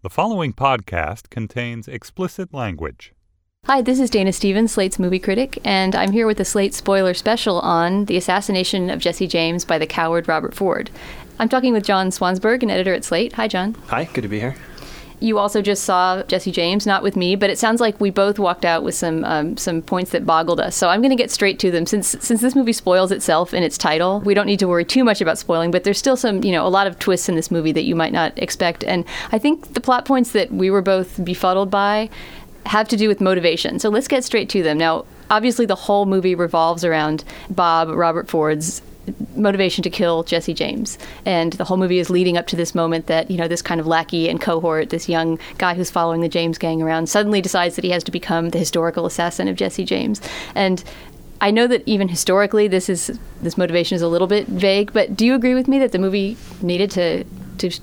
The following podcast contains explicit language. Hi, this is Dana Stevens, Slate's movie critic, and I'm here with a Slate spoiler special on the assassination of Jesse James by the coward Robert Ford. I'm talking with John Swansburg, an editor at Slate. Hi, John. Hi, good to be here. You also just saw Jesse James, not with me, but it sounds like we both walked out with some points that boggled us. So I'm going to get straight to them. Since this movie spoils itself in its title, we don't need to worry too much about spoiling, but there's still some, a lot of twists in this movie that you might not expect. And I think the plot points that we were both befuddled by have to do with motivation. So let's get straight to them. Now, obviously, the whole movie revolves around Robert Ford's motivation to kill Jesse James. And the whole movie is leading up to this moment that, this kind of lackey and cohort, this young guy who's following the James gang around, suddenly decides that he has to become the historical assassin of Jesse James. And I know that even historically, this motivation is a little bit vague, but do you agree with me that the movie needed to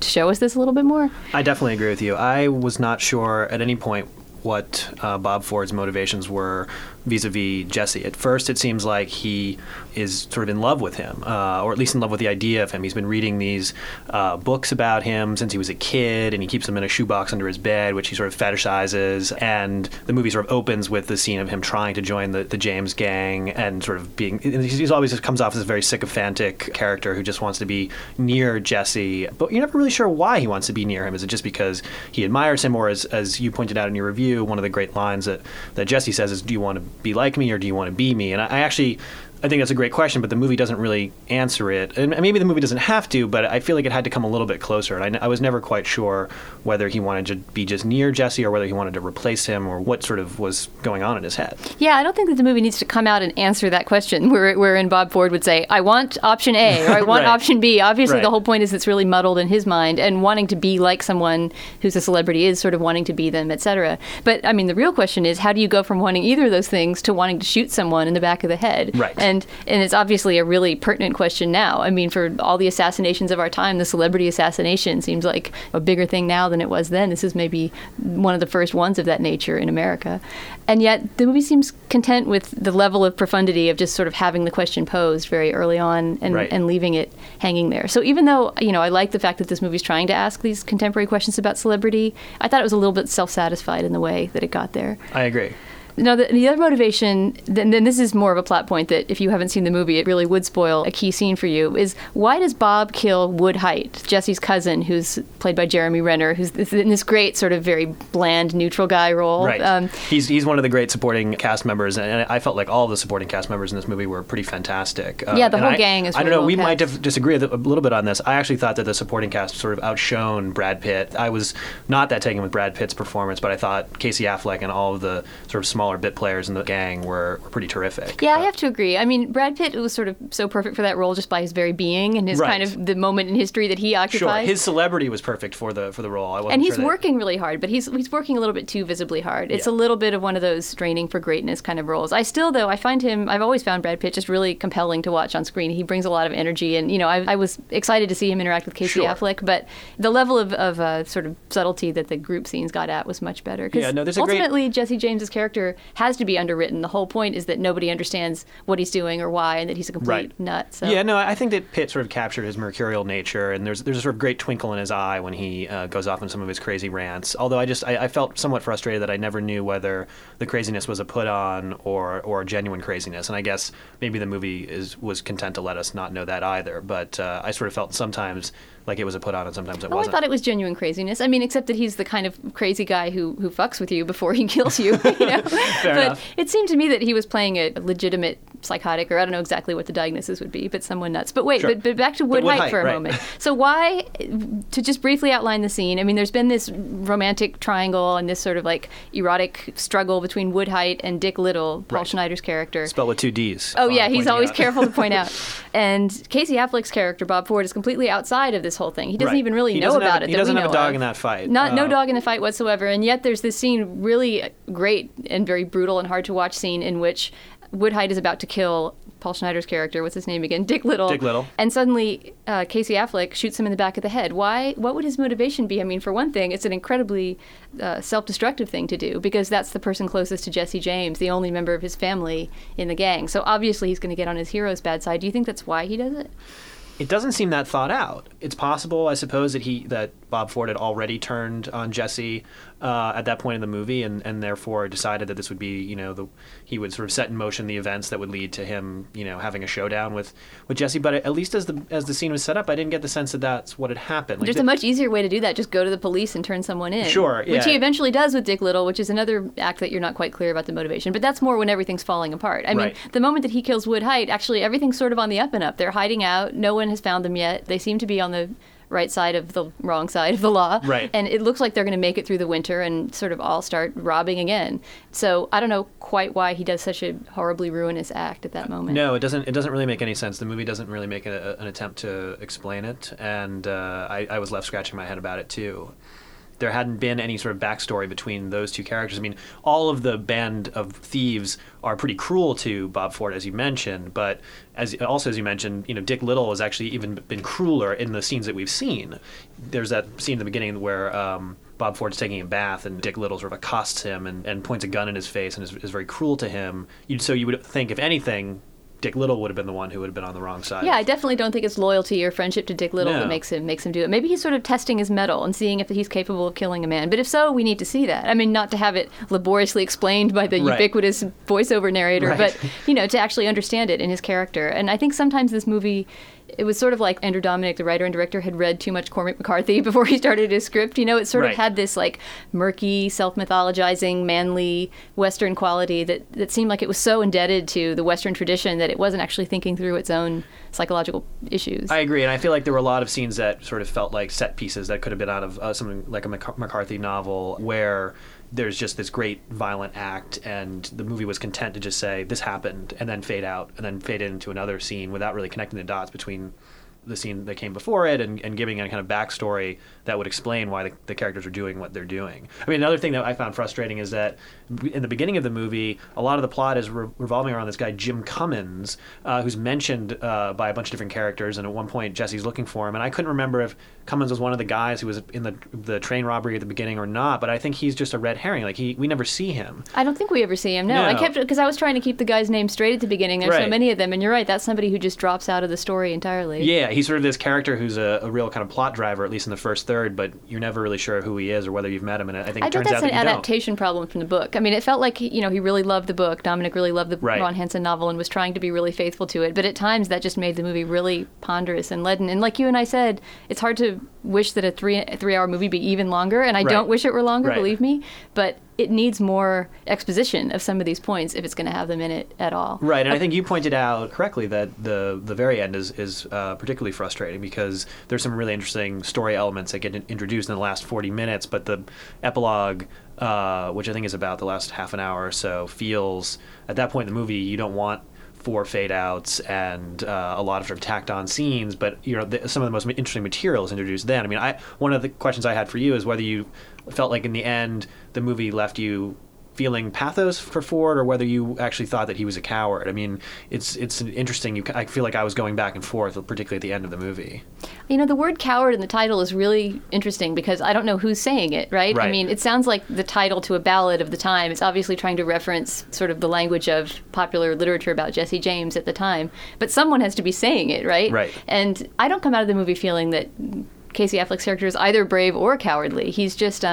show us this a little bit more? I definitely agree with you. I was not sure at any point what Bob Ford's motivations were vis-a-vis Jesse. At first, it seems like he is sort of in love with him, or at least in love with the idea of him. He's been reading these books about him since he was a kid, and he keeps them in a shoebox under his bed, which he sort of fetishizes. And the movie sort of opens with the scene of him trying to join the James gang and sort of being... He always just comes off as a very sycophantic character who just wants to be near Jesse. But you're never really sure why he wants to be near him. Is it just because he admires him? Or as you pointed out in your review, one of the great lines that Jesse says is, do you want to be like me or do you want to be me? And I think that's a great question, but the movie doesn't really answer it. And maybe the movie doesn't have to, but I feel like it had to come a little bit closer. And I was never quite sure whether he wanted to be just near Jesse or whether he wanted to replace him or what sort of was going on in his head. Yeah, I don't think that the movie needs to come out and answer that question wherein Bob Ford would say, I want option A or I want option B. Obviously, the whole point is it's really muddled in his mind, and wanting to be like someone who's a celebrity is sort of wanting to be them, et cetera. But, I mean, the real question is how do you go from wanting either of those things to wanting to shoot someone in the back of the head? Right. And it's obviously a really pertinent question now. I mean, for all the assassinations of our time, the celebrity assassination seems like a bigger thing now than it was then. This is maybe one of the first ones of that nature in America. And yet the movie seems content with the level of profundity of just sort of having the question posed very early on and leaving it hanging there. So even though, I like the fact that this movie's trying to ask these contemporary questions about celebrity, I thought it was a little bit self-satisfied in the way that it got there. I agree. Now, the other motivation, then this is more of a plot point that if you haven't seen the movie, it really would spoil a key scene for you, is why does Bob kill Wood Height, Jesse's cousin, who's played by Jeremy Renner, who's in this great sort of very bland, neutral guy role? Right. He's one of the great supporting cast members, and I felt like all the supporting cast members in this movie were pretty fantastic. The whole gang is really we might disagree a little bit on this. I actually thought that the supporting cast sort of outshone Brad Pitt. I was not that taken with Brad Pitt's performance, but I thought Casey Affleck and all of the sort of small bit players in the gang were pretty terrific. Yeah, I have to agree. I mean, Brad Pitt was sort of so perfect for that role just by his very being and his kind of the moment in history that he occupies. Sure, his celebrity was perfect for the role. Working really hard, but he's working a little bit too visibly hard. It's a little bit of one of those straining for greatness kind of roles. I've always found Brad Pitt just really compelling to watch on screen. He brings a lot of energy, and I was excited to see him interact with Casey Affleck, but the level of sort of subtlety that the group scenes got at was much better. Yeah, no, there's ultimately Jesse James's character has to be underwritten. The whole point is that nobody understands what he's doing or why, and that he's a complete nut. So. Yeah, no, I think that Pitt sort of captured his mercurial nature, and there's a sort of great twinkle in his eye when he goes off on some of his crazy rants. Although I felt somewhat frustrated that I never knew whether the craziness was a put-on or a genuine craziness, and I guess maybe the movie was content to let us not know that either. But I sort of felt sometimes like it was a put-on and sometimes it wasn't. I thought it was genuine craziness. I mean, except that he's the kind of crazy guy who fucks with you before he kills you, Fair enough. It seemed to me that he was playing a legitimate psychotic, or I don't know exactly what the diagnosis would be, but someone nuts. But wait, but back to Wood Height for a moment. So why, to just briefly outline the scene, I mean, there's been this romantic triangle and this sort of like erotic struggle between Wood Height and Dick Little, Paul Schneider's character. Spelled with two Ds. Oh yeah, he's always careful to point out. And Casey Affleck's character, Bob Ford, is completely outside of this whole thing. He doesn't even really know about it. He doesn't have a dog in that fight. No dog in the fight whatsoever. And yet there's this scene, really great and very brutal and hard to watch scene, in which Wood Height is about to kill Paul Schneider's character. What's his name again? Dick Little. And suddenly Casey Affleck shoots him in the back of the head. Why? What would his motivation be? I mean, for one thing, it's an incredibly self-destructive thing to do, because that's the person closest to Jesse James, the only member of his family in the gang. So obviously he's going to get on his hero's bad side. Do you think that's why he does it? It doesn't seem that thought out. It's possible, I suppose, that Bob Ford had already turned on Jesse at that point in the movie, and therefore decided that this would be, you know, he would sort of set in motion the events that would lead to him, you know, having a showdown with Jesse. But at least as the scene was set up, I didn't get the sense that that's what had happened. Like, there's a much easier way to do that. Just go to the police and turn someone in. Sure, yeah. Which he eventually does with Dick Little, which is another act that you're not quite clear about the motivation. But that's more when everything's falling apart. I mean, the moment that he kills Wood Height, actually everything's sort of on the up and up. They're hiding out. No one has found them yet. They seem to be on the right side of the wrong side of the law. Right. And it looks like they're going to make it through the winter and sort of all start robbing again. So I don't know quite why he does such a horribly ruinous act at that moment. No, it doesn't really make any sense. The movie doesn't really make an attempt to explain it. And I was left scratching my head about it, too. There hadn't been any sort of backstory between those two characters. I mean, all of the band of thieves are pretty cruel to Bob Ford, as you mentioned, but as you mentioned, you know, Dick Little has actually even been crueler in the scenes that we've seen. There's that scene in the beginning where Bob Ford's taking a bath and Dick Little sort of accosts him and points a gun in his face and is very cruel to him. So you would think, if anything, Dick Little would have been the one who would have been on the wrong side. Yeah, I definitely don't think it's loyalty or friendship to Dick Little that makes him do it. Maybe he's sort of testing his mettle and seeing if he's capable of killing a man. But if so, we need to see that. I mean, not to have it laboriously explained by the ubiquitous voiceover narrator, but, you know, to actually understand it in his character. And I think sometimes this movie, it was sort of like Andrew Dominik, the writer and director, had read too much Cormac McCarthy before he started his script. You know, it sort of had this, like, murky, self-mythologizing, manly Western quality that seemed like it was so indebted to the Western tradition that it wasn't actually thinking through its own psychological issues. I agree, and I feel like there were a lot of scenes that sort of felt like set pieces that could have been out of something like a McCarthy novel, where there's just this great violent act and the movie was content to just say this happened and then fade out and then fade into another scene without really connecting the dots between the scene that came before it and giving a kind of backstory that would explain why the characters are doing what they're doing. I mean, another thing that I found frustrating is that in the beginning of the movie, a lot of the plot is revolving around this guy, Jim Cummins, who's mentioned by a bunch of different characters, and at one point Jesse's looking for him, and I couldn't remember if Cummins was one of the guys who was in the train robbery at the beginning or not, but I think he's just a red herring. Like, we never see him. I don't think we ever see him, no. Because I was trying to keep the guy's name straight at the beginning. There's so many of them, and you're right, that's somebody who just drops out of the story entirely. Yeah, he's sort of this character who's a real kind of plot driver, at least in the first third, but you're never really sure who he is or whether you've met him. And I think that's an adaptation problem from the book. I mean, it felt like he really loved the book. Dominik really loved the Ron Hansen novel and was trying to be really faithful to it. But at times, that just made the movie really ponderous and leaden. And like you and I said, it's hard to wish that a three-hour movie be even longer. And I don't wish it were longer, believe me. But it needs more exposition of some of these points if it's going to have them in it at all. Right, and I think you pointed out correctly that the very end is particularly frustrating because there's some really interesting story elements that get introduced in the last 40 minutes, but the epilogue, which I think is about the last half an hour or so, feels, at that point in the movie, you don't want four fade-outs and a lot of sort of tacked-on scenes, but some of the most interesting material is introduced then. I mean, one of the questions I had for you is whether you felt like in the end the movie left you feeling pathos for Ford, or whether you actually thought that he was a coward. I mean, it's interesting. I feel like I was going back and forth, particularly at the end of the movie. You know, the word coward in the title is really interesting because I don't know who's saying it, right? I mean, it sounds like the title to a ballad of the time. It's obviously trying to reference sort of the language of popular literature about Jesse James at the time. But someone has to be saying it, right? Right. And I don't come out of the movie feeling that Casey Affleck's character is either brave or cowardly. He's just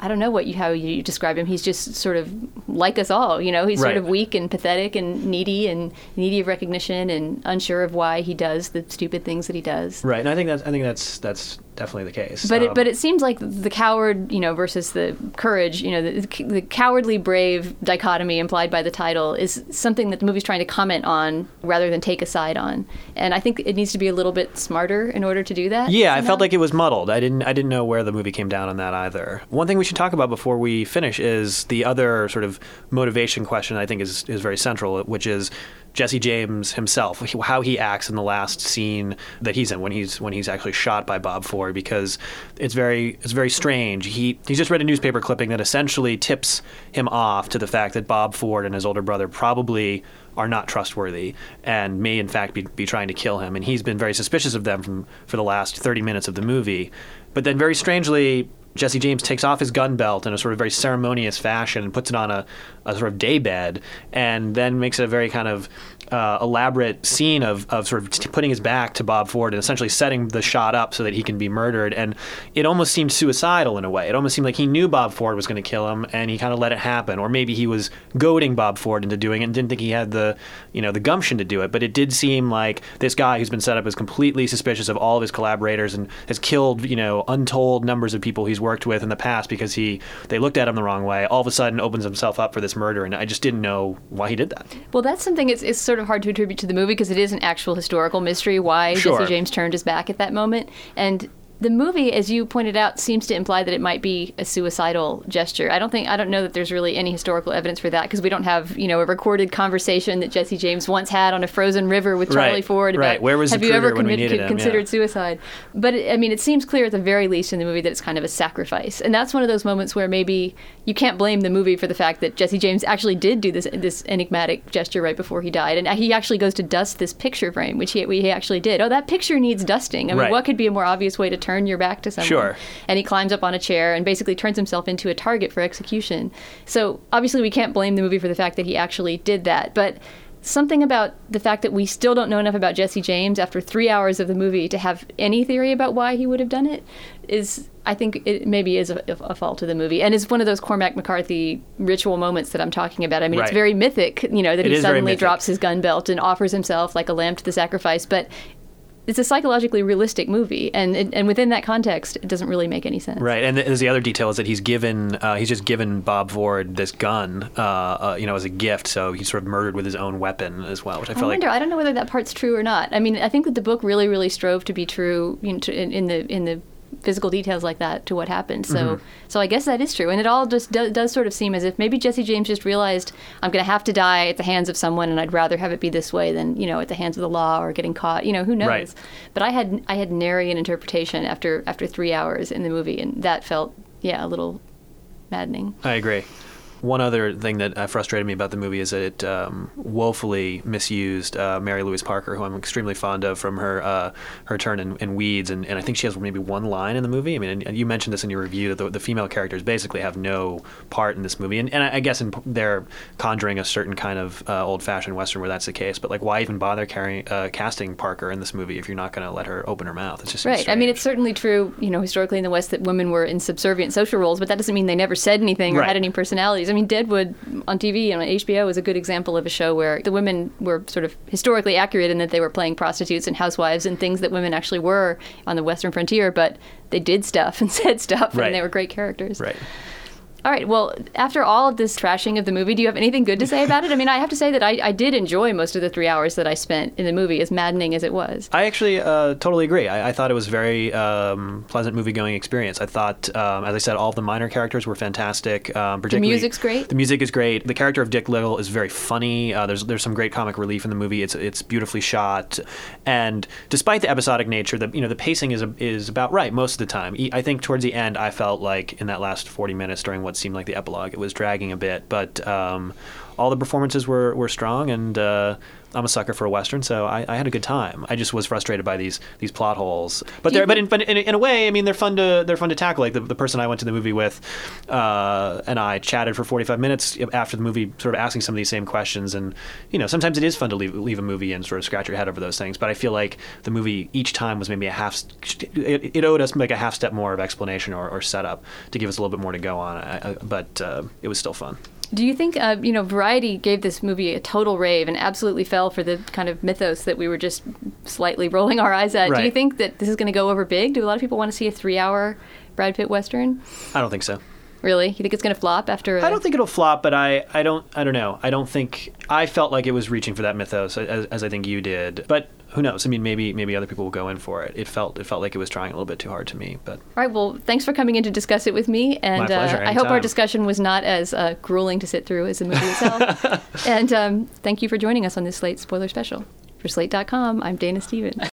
I don't know how you describe him. He's just sort of like us all, you know. He's sort of weak and pathetic and needy of recognition and unsure of why he does the stupid things that he does. Right, and I think that's definitely the case. But it seems like the coward, versus the courage, the cowardly brave dichotomy implied by the title is something that the movie's trying to comment on rather than take a side on. And I think it needs to be a little bit smarter in order to do that. Yeah, somehow. I felt like it was muddled. I didn't know where the movie came down on that either. One thing we should talk about before we finish is the other sort of motivation question I think is very central, which is Jesse James himself, how he acts in the last scene that he's in when he's actually shot by Bob Ford, because it's very strange. He's just read a newspaper clipping that essentially tips him off to the fact that Bob Ford and his older brother probably are not trustworthy and may in fact be trying to kill him. And he's been very suspicious of them for the last 30 minutes of the movie. But then very strangely, Jesse James takes off his gun belt in a sort of very ceremonious fashion and puts it on a sort of daybed, and then makes a very kind of elaborate scene of sort of putting his back to Bob Ford and essentially setting the shot up so that he can be murdered. And it almost seemed suicidal in a way. It almost seemed like he knew Bob Ford was going to kill him and he kind of let it happen. Or maybe he was goading Bob Ford into doing it and didn't think he had the, you know, the gumption to do it. But it did seem like this guy who's been set up is completely suspicious of all of his collaborators and has killed, you know, untold numbers of people he's worked with in the past because they looked at him the wrong way, all of a sudden opens himself up for this murder. And I just didn't know why he did that. Well, that's something it's sort of hard to attribute to the movie because it is an actual historical mystery why Jesse James turned his back at that moment. And the movie, as you pointed out, seems to imply that it might be a suicidal gesture. I don't know that there's really any historical evidence for that because we don't have, you know, a recorded conversation that Jesse James once had on a frozen river with Charlie Ford about where was the have you ever considered suicide. But I mean, it seems clear at the very least in the movie that it's kind of a sacrifice, and that's one of those moments where maybe you can't blame the movie for the fact that Jesse James actually did do this enigmatic gesture right before he died, and he actually goes to dust this picture frame, which he actually did. Oh, that picture needs dusting. I mean, what could be a more obvious way to turn your back to someone? And he climbs up on a chair and basically turns himself into a target for execution. So obviously we can't blame the movie for the fact that he actually did that, but something about the fact that we still don't know enough about Jesse James after 3 hours of the movie to have any theory about why he would have done it is, I think, it maybe is a fault of the movie. And it's one of those Cormac McCarthy ritual moments that I'm talking about. I mean, it's very mythic, you know, that he suddenly drops his gun belt and offers himself like a lamb to the sacrifice, but it's a psychologically realistic movie, and within that context, it doesn't really make any sense. Right, and the other detail is that he's just given Bob Ford this gun, as a gift, so he's sort of murdered with his own weapon as well, which I feel like... I don't know whether that part's true or not. I mean, I think that the book really, really strove to be true, you know, in the physical details like that to what happened. So I guess that is true. And it all just does sort of seem as if maybe Jesse James just realized, I'm going to have to die at the hands of someone, and I'd rather have it be this way than, you know, at the hands of the law or getting caught. You know, who knows? Right. But I had nary an interpretation after 3 hours in the movie, and that felt, a little maddening. I agree. One other thing that frustrated me about the movie is that it woefully misused Mary Louise Parker, who I'm extremely fond of from her turn in Weeds, and I think she has maybe one line in the movie. I mean, and you mentioned this in your review, that the female characters basically have no part in this movie, and I guess they're conjuring a certain kind of old-fashioned Western where that's the case, but like, why even bother casting Parker in this movie if you're not going to let her open her mouth? It's just strange. I mean, it's certainly true, you know, historically in the West that women were in subservient social roles, but that doesn't mean they never said anything or had any personalities. I mean, Deadwood on TV and on HBO is a good example of a show where the women were sort of historically accurate in that they were playing prostitutes and housewives and things that women actually were on the Western frontier, but they did stuff and said stuff, and they were great characters. Right. All right. Well, after all of this trashing of the movie, do you have anything good to say about it? I mean, I have to say that I did enjoy most of the 3 hours that I spent in the movie, as maddening as it was. I actually totally agree. I thought it was a very pleasant movie-going experience. I thought, as I said, all of the minor characters were fantastic. Particularly, the music's great. The music is great. The character of Dick Little is very funny. There's some great comic relief in the movie. It's beautifully shot, and despite the episodic nature, the pacing is about right most of the time. I think towards the end, I felt like in that last 40 minutes during what seemed like the epilogue, it was dragging a bit, but all the performances were strong, and I'm a sucker for a Western, so I had a good time. I just was frustrated by these plot holes, but in a way, I mean, they're fun to tackle. Like the person I went to the movie with, and I chatted for 45 minutes after the movie, sort of asking some of these same questions. And you know, sometimes it is fun to leave a movie and sort of scratch your head over those things. But I feel like the movie each time was maybe it owed us like a half step more of explanation or setup to give us a little bit more to go on. But it was still fun. Do you think, Variety gave this movie a total rave and absolutely fell for the kind of mythos that we were just slightly rolling our eyes at? Right. Do you think that this is going to go over big? Do a lot of people want to see a 3-hour Brad Pitt Western? I don't think so. Really? You think it's going to flop after? I don't think it'll flop, but I don't know. I don't think, I felt like it was reaching for that mythos, as I think you did. But who knows? I mean, maybe other people will go in for it. It felt like it was trying a little bit too hard to me. But all right. Well, thanks for coming in to discuss it with me. And my pleasure. I hope our discussion was not as grueling to sit through as the movie itself. And thank you for joining us on this Slate Spoiler Special. For Slate.com, I'm Dana Stevens.